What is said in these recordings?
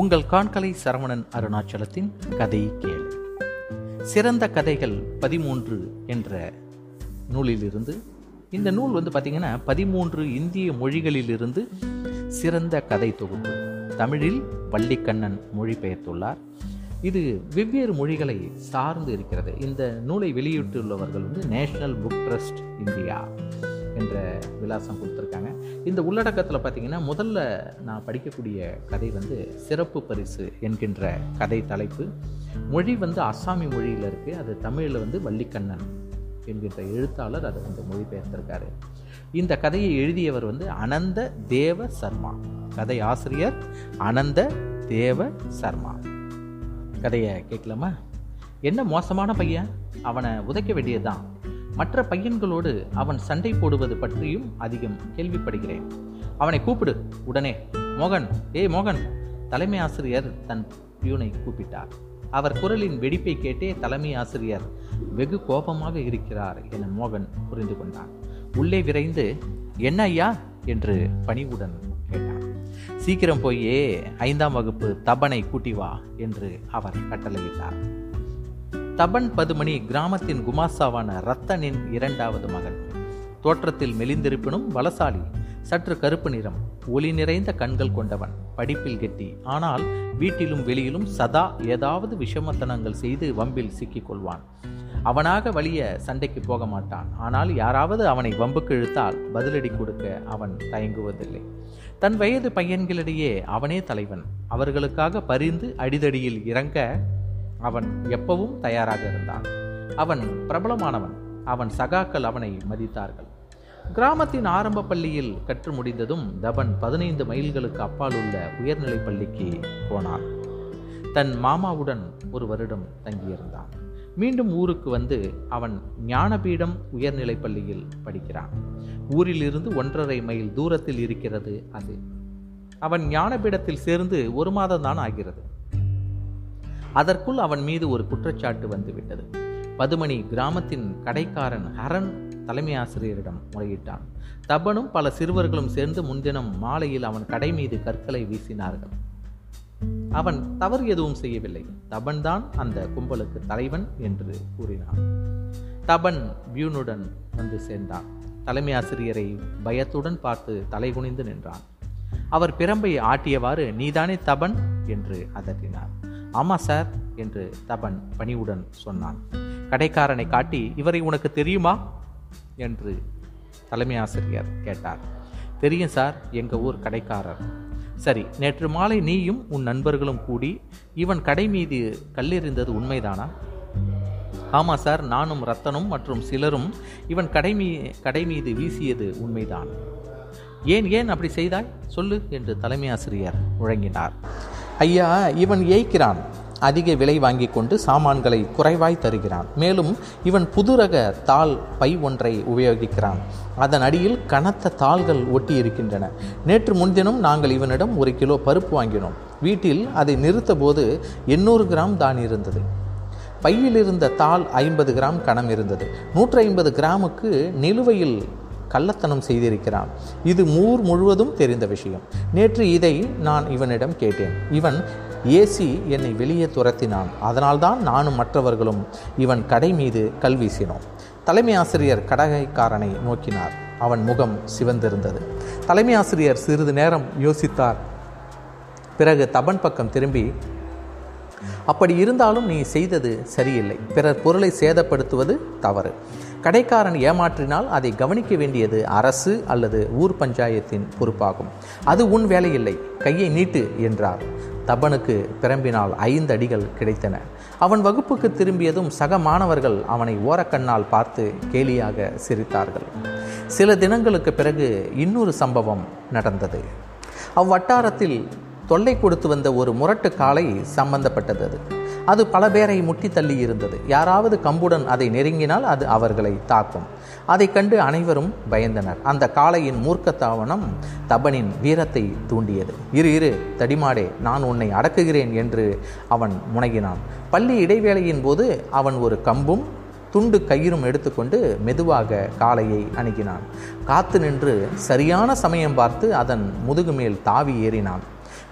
உங்கள் காண்கலை சரவணன் அருணாச்சலத்தின் கதை கேள். சிறந்த கதைகள் 13 என்ற நூலிலிருந்து, இந்த நூல் வந்து பார்த்தீங்கன்னா 13 இந்திய மொழிகளிலிருந்து சிறந்த கதை தொகுப்பு. தமிழில் வல்லிக்கண்ணன் மொழிபெயர்த்துள்ளார். இது வெவ்வேறு மொழிகளை சார்ந்து இருக்கிறது. இந்த நூலை வெளியிட்டுள்ளவர்கள் வந்து நேஷ்னல் புக் ட்ரஸ்ட் இந்தியா என்ற விலாசம் கொடுத்துருக்காங்க. இந்த உள்ளடக்கத்தில் பார்த்திங்கன்னா முதல்ல நான் படிக்கக்கூடிய கதை வந்து சிறப்பு பரிசு என்கின்ற கதை தலைப்பு. மொழி வந்து அசாமி மொழியில் இருக்குது. அது தமிழில் வந்து வல்லிக்கண்ணன் என்கின்ற எழுத்தாளர் அதை வந்து மொழிபெயர்த்திருக்காரு. இந்த கதையை எழுதியவர் வந்து அனந்த தேவ சர்மா, கதை ஆசிரியர் அனந்த தேவ சர்மா. கதையை கேட்கலாமா? என்ன மோசமான பையன், அவனை உதைக்க வேண்டியது தான். மற்ற பையன்களோடு அவன் சண்டை போடுவது பற்றியும் அதிகம் கேள்விப்படுகிறேன். அவனை கூப்பிடு, உடனே. மோகன், ஏய் மோகன், தலைமை ஆசிரியர் தன் பியூனை கூப்பிட்டார். அவர் குரலின் வெடிப்பை கேட்டே தலைமை ஆசிரியர் வெகு கோபமாக இருக்கிறார் என மோகன் புரிந்து கொண்டான். உள்ளே விரைந்து என்ன ஐயா என்று பணிவுடன் கேட்டான். சீக்கிரம் போயே 5ஆம் வகுப்பு தபனை கூட்டி வா என்று அவர் கட்டளையிட்டார். தபன் பதுமணி கிராமத்தின் குமாசாவான ரத்தனின் 2வது மகன். தோற்றத்தில் மெலிந்திருப்பினும் பலசாலி, சற்று கருப்பு நிறம், ஒளி நிறைந்த கண்கள் கொண்டவன், படிப்பில் கெட்டி. ஆனால் வீட்டிலும் வெளியிலும் சதா ஏதாவது விஷமத்தனங்கள் செய்து வம்பில் சிக்கிக்கொள்வான். அவனாக வலிய சண்டைக்கு போக மாட்டான். ஆனால் யாராவது அவனை வம்புக்கு இழுத்தால் பதிலடி கொடுக்க அவன் தயங்குவதில்லை. தன் வயது பையன்களிடையே அவனே தலைவன். அவர்களுக்காக பரிந்து அடிதடியில் இறங்க அவன் எப்பவும் தயாராக இருந்தான். அவன் பிரபலமானவன். அவன் சகாக்கள் அவனை மதித்தார்கள். கிராமத்தின் ஆரம்ப பள்ளியில் கற்று முடிந்ததும் தபன் 15 மைல்களுக்கு அப்பால் உள்ள உயர்நிலைப் பள்ளிக்கு போனான். தன் மாமாவுடன் ஒரு வருடம் தங்கியிருந்தான். மீண்டும் ஊருக்கு வந்து அவன் ஞானபீடம் உயர்நிலைப் பள்ளியில் படிக்கிறான். ஊரிலிருந்து 1.5 மைல் தூரத்தில் இருக்கிறது அது. அவன் ஞானபீடத்தில் சேர்ந்து 1 மாதம்தான் ஆகிறது. அதற்குள் அவன் மீது ஒரு குற்றச்சாட்டு வந்துவிட்டது. பதுமணி கிராமத்தின் கடைக்காரன் ஹரன் தலைமை ஆசிரியரிடம் முறையிட்டான். தபனும் பல சிறுவர்களும் சேர்ந்து முன்தினம் மாலையில் அவன் கடை மீது கற்களை வீசினார்கள். அவன் தவறு எதுவும் செய்யவில்லை, தபன் தான் அந்த கும்பலுக்கு தலைவன் என்று கூறினான். தபன் பியூனுடன் வந்து சேர்ந்தான். தலைமை ஆசிரியரை பயத்துடன் பார்த்து தலைகுனிந்து நின்றான். அவர் பிரம்பை ஆட்டியவாறு, நீதானே தபன் என்று அதட்டினார். ஆமா சார் என்று தபன் பணிவுடன் சொன்னான். கடைக்காரனை காட்டி, இவரை உனக்கு தெரியுமா என்று தலைமை ஆசிரியர் கேட்டார். தெரியும் சார், எங்கள் ஊர் கடைக்காரர். சரி, நேற்று மாலை நீயும் உன் நண்பர்களும் கூடி இவன் கடை மீது கல்லெறிந்தது உண்மைதானா? ஆமா சார், நானும் ரத்தனும் மற்றும் சிலரும் இவன் கடை மீது வீசியது உண்மைதான். ஏன் அப்படி செய்தாய் சொல்லு என்று தலைமை ஆசிரியர் முழங்கினார். ஐயா, இவன் ஏய்க்கிறான். அதிக விலை வாங்கி கொண்டு சாமான்களை குறைவாய் தருகிறான். மேலும் இவன் புது ரக தாள் பை ஒன்றை உபயோகிக்கிறான். அதன் அடியில் கனத்த தாள்கள் ஒட்டி இருக்கின்றன. நேற்று முன்தினம் நாங்கள் இவனிடம் 1 கிலோ பருப்பு வாங்கினோம். வீட்டில் அதை நிறுத்த போது 800 கிராம் தான் இருந்தது. பையில் இருந்த தாள் 50 கிராம் கனம் இருந்தது. 150 கிராமுக்கு நிலுவையில் கள்ளத்தனம் செய்திருக்கிறான். இது ஊர் முழுவதும் தெரிந்த விஷயம். நேற்று இதை நான் இவனிடம் கேட்டேன். இவன் ஏசி என்னை வெளியே துரத்தினான். அதனால்தான் நானும் மற்றவர்களும் இவன் கடை மீது கல் வீசினோம். தலைமை ஆசிரியர் கடகைக்காரனை நோக்கினார். அவன் முகம் சிவந்திருந்தது. தலைமை ஆசிரியர் சிறிது நேரம் யோசித்தார். பிறகு தபன் பக்கம் திரும்பி, அப்படி இருந்தாலும் நீ செய்தது சரியில்லை. பிறர் பொருளை சேதப்படுத்துவது தவறு. கடைக்காரன் ஏமாற்றினால் அதை கவனிக்க வேண்டியது அரசு அல்லது ஊர் பஞ்சாயத்தின் பொறுப்பாகும். அது உன் வேலையில்லை. கையை நீட்டு என்றார். தபனுக்கு பிரம்பினால் 5 அடிகள் கிடைத்தன. அவன் வகுப்புக்கு திரும்பியதும் சக மாணவர்கள் அவனை ஓரக்கண்ணால் பார்த்து கேலியாக சிரித்தார்கள். சில தினங்களுக்கு பிறகு இன்னொரு சம்பவம் நடந்தது. அவ்வட்டாரத்தில் தொல்லை கொடுத்து வந்த ஒரு முரட்டு காளை சம்பந்தப்பட்டது. அது பல பேரை முட்டி தள்ளி இருந்தது. யாராவது கம்புடன் அதை நெருங்கினால் அது அவர்களை தாக்கும். அதை கண்டு அனைவரும் பயந்தனர். அந்த காளையின் மூர்க்கத்தாவனம் தபனின் வீரத்தை தூண்டியது. இரு தடிமாடே, நான் உன்னை அடக்குகிறேன் என்று அவன் முனகினான். பள்ளி இடைவேளையின் போது அவன் ஒரு கம்பும் துண்டு கயிறும் எடுத்துக்கொண்டு மெதுவாக காளையை அணுகினான். காத்து நின்று சரியான சமயம் பார்த்து அதன் முதுகுமேல் தாவி ஏறினான்.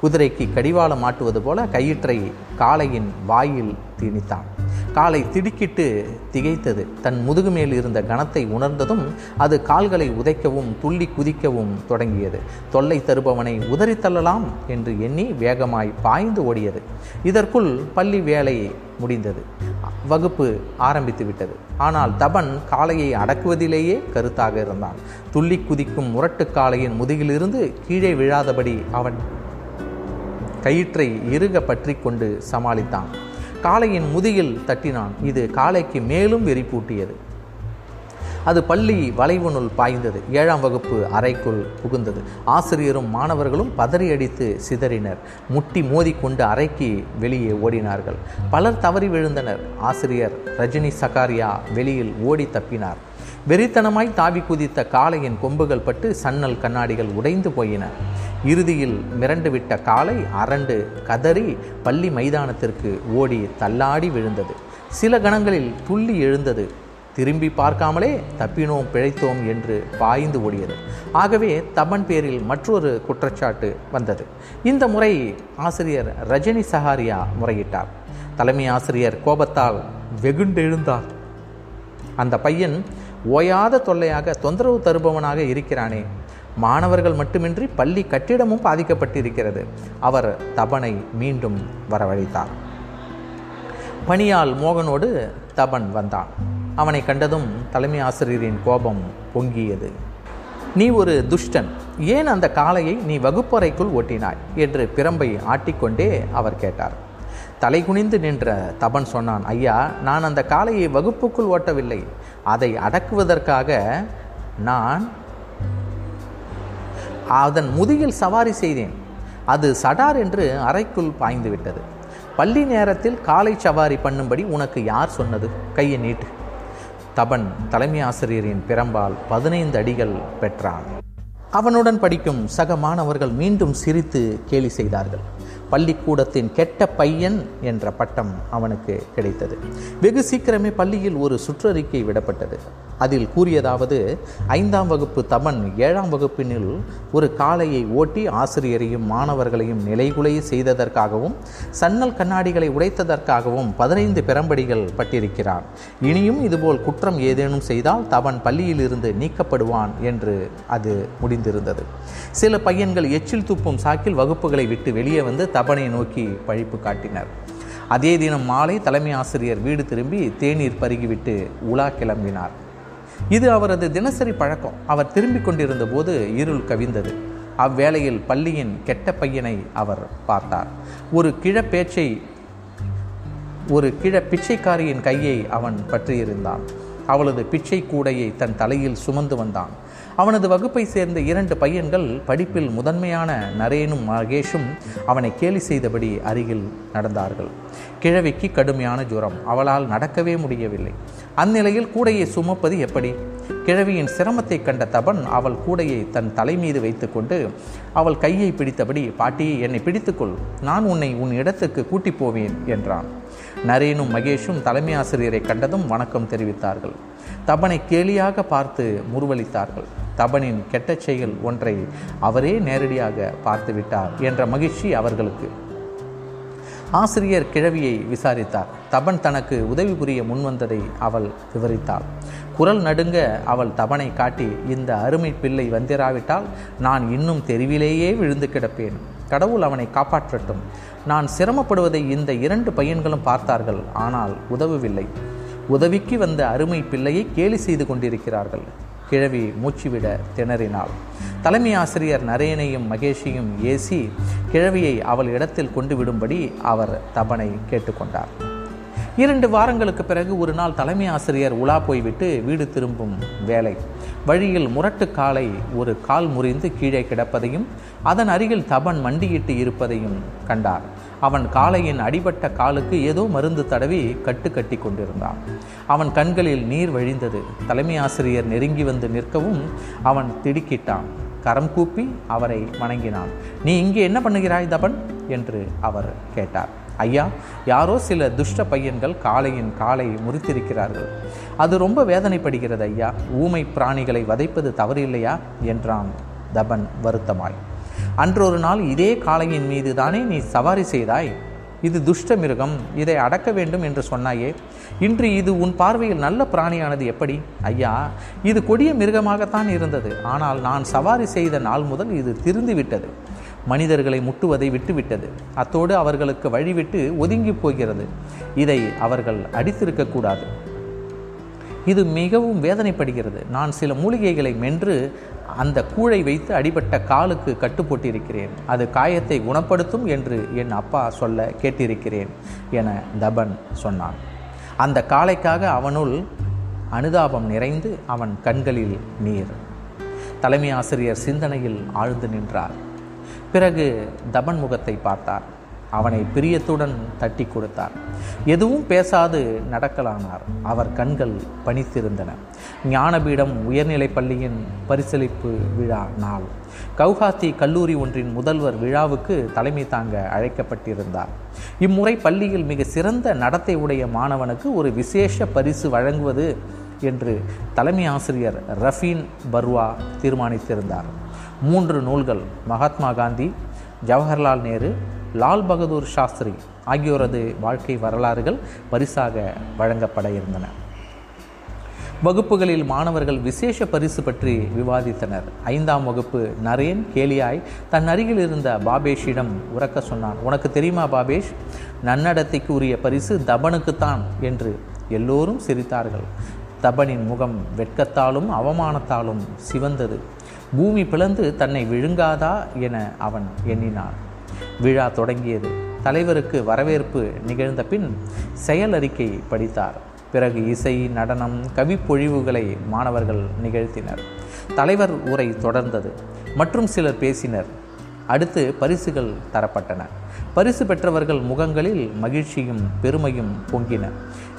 குதிரைக்கு கடிவாளம் மாட்டுவது போல கயிற்றை காளையின் வாயில் திணித்தான். காளை திடுக்கிட்டு திகைத்தது. தன் முதுகு மேல் இருந்த கணத்தை உணர்ந்ததும் அது கால்களை உதைக்கவும் துள்ளி குதிக்கவும் தொடங்கியது. தொல்லை தருபவனை உதறித்தள்ளலாம் என்று எண்ணி வேகமாய் பாய்ந்து ஓடியது. இதற்குள் பள்ளி வேலை முடிந்தது. வகுப்பு ஆரம்பித்து விட்டது. ஆனால் தபன் காளையை அடக்குவதிலேயே கருத்தாக இருந்தான். துள்ளி குதிக்கும் முரட்டு காளையின் முதுகிலிருந்து கீழே விழாதபடி அவன் கயிற்றை இறுக பற்றி கொண்டு சமாளித்தான். காளையின் முதுகில் தட்டினான். இது காளைக்கு மேலும் வெறிப்பூட்டியது. அது பள்ளி வளைவுனுள் பாய்ந்தது. 7ஆம் வகுப்பு அறைக்குள் புகுந்தது. ஆசிரியரும் மாணவர்களும் பதறியடித்து சிதறினர். முட்டி மோதிக்கொண்டு அறைக்கு வெளியே ஓடினார்கள். பலர் தவறி விழுந்தனர். ஆசிரியர் ரஜினி சகாரியா வெளியில் ஓடி தப்பினார். வெறித்தனமாய் தாவி குதித்த காளையின் கொம்புகள் பட்டு சன்னல் கண்ணாடிகள் உடைந்து போயின. இறுதியில் மிரண்டுவிட்ட காளை அரண்டு கதறி பள்ளி மைதானத்திற்கு ஓடி தள்ளாடி விழுந்தது. சில கணங்களில் துள்ளி எழுந்தது. திரும்பி பார்க்காமலே தப்பினோம் பிழைத்தோம் என்று பாய்ந்து ஓடியது. ஆகவே தபன் பேரில் மற்றொரு குற்றச்சாட்டு வந்தது. இந்த முறை ஆசிரியர் ரஜினி சகாரியா முறையிட்டார். தலைமை ஆசிரியர் கோபத்தால் வெகுண்டெழுந்தார். அந்த பையன் ஓயாத தொல்லையாக தொந்தரவு தருபவனாக இருக்கிறானே, மாணவர்கள் மட்டுமின்றி பள்ளி கட்டிடமும் பாதிக்கப்பட்டிருக்கிறது. அவர் தபனை மீண்டும் வரவழைத்தார். பணியால் மோகனோடு தபன் வந்தான். அவனை கண்டதும் தலைமை ஆசிரியரின் கோபம் பொங்கியது. நீ ஒரு துஷ்டன், ஏன் அந்த காளையை நீ வகுப்பறைக்குள் ஓட்டினாய் என்று பிரம்பை ஆட்டிக்கொண்டே அவர் கேட்டார். தலை குனிந்து நின்ற தபன் சொன்னான், ஐயா, நான் அந்த காளையை வகுப்புக்குள் ஓட்டவில்லை. அதை அடக்குவதற்காக நான் அதன் முதுகில் சவாரி செய்தேன். அது சடார் என்று அறைக்குள் பாய்ந்து விட்டது. பள்ளி நேரத்தில் காளை சவாரி பண்ணும்படி உனக்கு யார் சொன்னது? கையை நீட்டு. தபன் தலைமை ஆசிரியரின் பிரம்பால் 15 அடிகள் பெற்றான். அவனுடன் படிக்கும் சக மாணவர்கள் மீண்டும் சிரித்து கேலி செய்தார்கள். பள்ளிக்கூடத்தின் கெட்ட பையன் என்ற பட்டம் அவனுக்கு கிடைத்தது. வெகு சீக்கிரமே பள்ளியில் ஒரு சுற்றறிக்கை விடப்பட்டது. அதில் கூறியதாவது, 5ஆம் வகுப்பு தபன் 7ஆம் வகுப்பினில் ஒரு காளையை ஓட்டி ஆசிரியரையும் மாணவர்களையும் நிலைகுலைய செய்ததற்காகவும் சன்னல் கண்ணாடிகளை உடைத்ததற்காகவும் 15 பிரம்படிகள் பட்டிருக்கிறான். இனியும் இதுபோல் குற்றம் ஏதேனும் செய்தால் தபன் பள்ளியிலிருந்து நீக்கப்படுவான் என்று அது முடிந்திருந்தது. சில பையன்கள் எச்சில் துப்பும் சாக்கில் வகுப்புகளை விட்டு வெளியே வந்து தபனை நோக்கி பழிப்பு காட்டினர். அதே தினம் மாலை தலைமை ஆசிரியர் வீடு திரும்பி தேநீர் பருகிவிட்டு உலா கிளம்பினார். இது அவரது தினசரி பழக்கம். அவர் திரும்பிக் கொண்டிருந்த போது இருள் கவிந்தது. அவ்வேளையில் பள்ளியின் கெட்ட பையனை அவர் பார்த்தார். ஒரு கிழ பிச்சைக்காரியின் கையை அவன் பற்றியிருந்தான். அவளது பிச்சை கூடையை தன் தலையில் சுமந்து வந்தான். அவனது வகுப்பை சேர்ந்த 2 பையன்கள் படிப்பில் முதன்மையான நரேனும் மகேஷும் அவனை கேலி செய்தபடி அருகில் நடந்தார்கள். கிழவிக்கு கடுமையான ஜுரம். அவளால் நடக்கவே முடியவில்லை. அந்நிலையில் கூடையை சுமப்பது எப்படி? கிழவியின் சிரமத்தை கண்ட தபன் அவள் கூடையை தன் தலை மீது வைத்துக்கொண்டு அவள் கையை பிடித்தபடி, பாட்டி, என்னை பிடித்துக்கொள், நான் உன்னை உன் இடத்துக்கு கூட்டி போவேன் என்றான். நரேனும் மகேஷும் தலைமை ஆசிரியரை கண்டதும் வணக்கம் தெரிவித்தார்கள். தபனை கேலியாக பார்த்து முறுவலித்தார்கள். தபனின் கெட்ட செயல் ஒன்றை அவரே நேரடியாக பார்த்துவிட்டார் என்ற மகிழ்ச்சி அவர்களுக்கு. ஆசிரியர் கிழவியை விசாரித்தார். தபன் தனக்கு உதவி புரிய முன்வந்ததை அவள் விவரித்தாள். குரல் நடுங்க அவள் தபனை காட்டி, இந்த அருமை பிள்ளை வந்திராவிட்டால் நான் இன்னும் தெருவிலேயே விழுந்து கிடப்பேன். கடவுள் அவனை காப்பாற்றட்டும். நான் சிரமப்படுவதை இந்த 2 பையன்களும் பார்த்தார்கள். ஆனால் உதவவில்லை. உதவிக்கு வந்த அருமை பிள்ளையை கேலி செய்து கொண்டிருக்கிறார்கள். கிழவி மூச்சுவிட திணறினாள். தலைமை ஆசிரியர் நரேனையும் மகேஷையும் ஏசி கிழவியை அவள் இடத்தில் கொண்டு விடும்படி அவர் தபனை கேட்டுக்கொண்டார். 2 வாரங்களுக்கு பிறகு ஒரு நாள் தலைமை ஆசிரியர் உலா போய்விட்டு வீடு திரும்பும் வேலை. வழியில் முரட்டு காளை ஒரு கால் முறிந்து கீழே கிடப்பதையும் அதன் அருகில் தபன் மண்டியிட்டு இருப்பதையும் கண்டார். அவன் காளையின் அடிபட்ட காலுக்கு ஏதோ மருந்து தடவி கட்டு கட்டி கொண்டிருந்தான். அவன் கண்களில் நீர் வழிந்தது. தலைமை ஆசிரியர் நெருங்கி வந்து நிற்கவும் அவன் திடுக்கிட்டான். கரம் கூப்பி அவரை வணங்கினான். நீ இங்கே என்ன பண்ணுகிறாய் தபன் என்று அவர் கேட்டார். ஐயா, யாரோ சில துஷ்ட பையன்கள் காளையின் காலை முறித்திருக்கிறார்கள். அது ரொம்ப வேதனைப்படுகிறது ஐயா. ஊமை பிராணிகளை வதைப்பது தவறில்லையா என்றான் தபன் வருத்தமாய். அன்றொரு நாள் இதே காளையின் மீது தானே நீ சவாரி செய்தாய். இது துஷ்ட மிருகம், இதை அடக்க வேண்டும் என்று சொன்னாயே. இன்று இது உன் பார்வையில் நல்ல பிராணியானது எப்படி? ஐயா, இது கொடிய மிருகமாகத்தான் இருந்தது. ஆனால் நான் சவாரி செய்த நாள் முதல் இது திருந்துவிட்டது, மனிதர்களை முட்டுவதை விட்டுவிட்டது. அத்தோடு அவர்களுக்கு வழிவிட்டு ஒதுங்கி போகிறது. இதை அவர்கள் அடித்திருக்கக்கூடாது. இது மிகவும் வேதனைப்படுகிறது. நான் சில மூலிகைகளை மென்று அந்த கூழை வைத்து அடிபட்ட காலுக்கு கட்டுப்போட்டிருக்கிறேன். அது காயத்தை குணப்படுத்தும் என்று என் அப்பா சொல்ல கேட்டிருக்கிறேன் என தபன் சொன்னான். அந்த காலைக்காக அவனுள் அனுதாபம் நிறைந்து அவன் கண்களில் நீர். தலைமை ஆசிரியர் சிந்தனையில் ஆழ்ந்து நின்றார். பிறகு தபன் முகத்தை பார்த்தார். அவனை பிரியத்துடன் தட்டி கொடுத்தார். எதுவும் பேசாது நடக்கலானார். அவர் கண்கள் பணித்திருந்தன. ஞானபீடம் உயர்நிலைப் பள்ளியின் பரிசளிப்பு விழா நாள். கவுஹாத்தி கல்லூரி ஒன்றின் முதல்வர் விழாவுக்கு தலைமை தாங்க அழைக்கப்பட்டிருந்தார். இம்முறை பள்ளியில் மிக சிறந்த நடத்தை உடைய மாணவனுக்கு ஒரு விசேஷ பரிசு வழங்குவது என்று தலைமை ஆசிரியர் ரஃபீன் பருவா தீர்மானித்திருந்தார். 3 நூல்கள், மகாத்மா காந்தி, ஜவஹர்லால் நேரு, லால் பகதூர் சாஸ்திரி ஆகியோரது வாழ்க்கை வரலாறுகள் பரிசாக வழங்கப்பட இருந்தன. வகுப்புகளில் மாணவர்கள் விசேஷ பரிசு பற்றி விவாதித்தனர். 5ஆம் வகுப்பு நரேன் கேலியாய் தன் அருகில் இருந்த பாபேஷிடம் உரக்க சொன்னான், உனக்கு தெரியுமா பாபேஷ், நன்னடத்தைக்கு உரிய பரிசு தபனுக்குத்தான் என்று. எல்லோரும் சிரித்தார்கள். தபனின் முகம் வெட்கத்தாலும் அவமானத்தாலும் சிவந்தது. பூமி பிளந்து தன்னை விழுங்காதா என அவன் எண்ணினான். விழா தொடங்கியது. தலைவருக்கு வரவேற்பு நிகழ்ந்த பின் செயல் அறிக்கை படித்தார். பிறகு இசை, நடனம், கவிப்பொழிவுகளை மாணவர்கள் நிகழ்த்தினர். தலைவர் உரை தொடர்ந்தது. மற்றும் சிலர் பேசினர். அடுத்து பரிசுகள் தரப்பட்டன. பரிசு பெற்றவர்கள் முகங்களில் மகிழ்ச்சியும் பெருமையும் பொங்கின.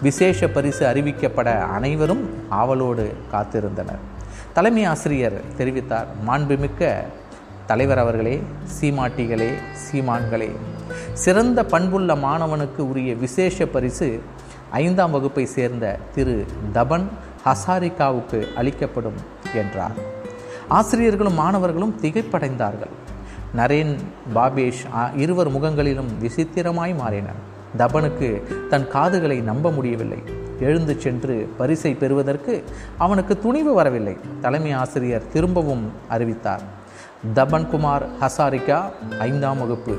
விசேஷ பரிசு அறிவிக்கப்பட அனைவரும் ஆவலோடு காத்திருந்தனர். தலைமை ஆசிரியர் தெரிவித்தார், மாண்புமிக்க தலைவர் அவர்களே, சீமாட்டிகளே, சீமான்களே, சிறந்த பண்புள்ள மாணவனுக்கு உரிய விசேஷ பரிசு 5ஆம் வகுப்பை சேர்ந்த திரு தபன் ஹசாரிகாவுக்கு அளிக்கப்படும் என்றார். ஆசிரியர்களும் மாணவர்களும் திகைப்படைந்தார்கள். நரேன், பாபேஷ் 2 முகங்களிலும் விசித்திரமாய் மாறினர். தபனுக்கு தன் காதுகளை நம்ப முடியவில்லை. எழுந்து சென்று பரிசை பெறுவதற்கு அவனுக்கு துணிவு வரவில்லை. தலைமை ஆசிரியர் திரும்பவும் அறிவித்தார், தபன்குமார் ஹசாரிகா 5ஆம் வகுப்பு.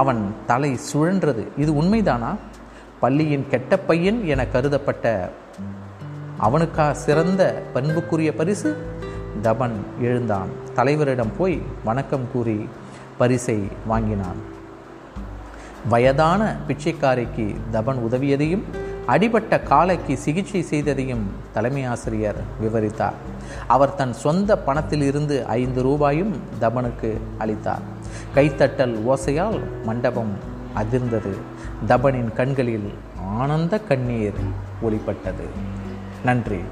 அவன் தலை சுழன்றது. இது உண்மைதானா? பள்ளியின் கெட்ட பையன் என கருதப்பட்ட அவனுக்கா சிறந்த பண்புக்குரிய பரிசு? தபன் எழுந்தான். தலைவரிடம் போய் வணக்கம் கூறி பரிசை வாங்கினான். வயதான பிச்சைக்காரிக்கு தபன் உதவியதையும் அடிபட்ட காலைக்கு சிகிச்சை செய்ததையும் தலைமை ஆசிரியர் விவரித்தார். அவர் தன் சொந்த பணத்திலிருந்து 5 ரூபாயும் தபனுக்கு அளித்தார். கைத்தட்டல் ஓசையால் மண்டபம் அதிர்ந்தது. தபனின் கண்களில் ஆனந்த கண்ணீர் ஒளிப்பட்டது. நன்றி.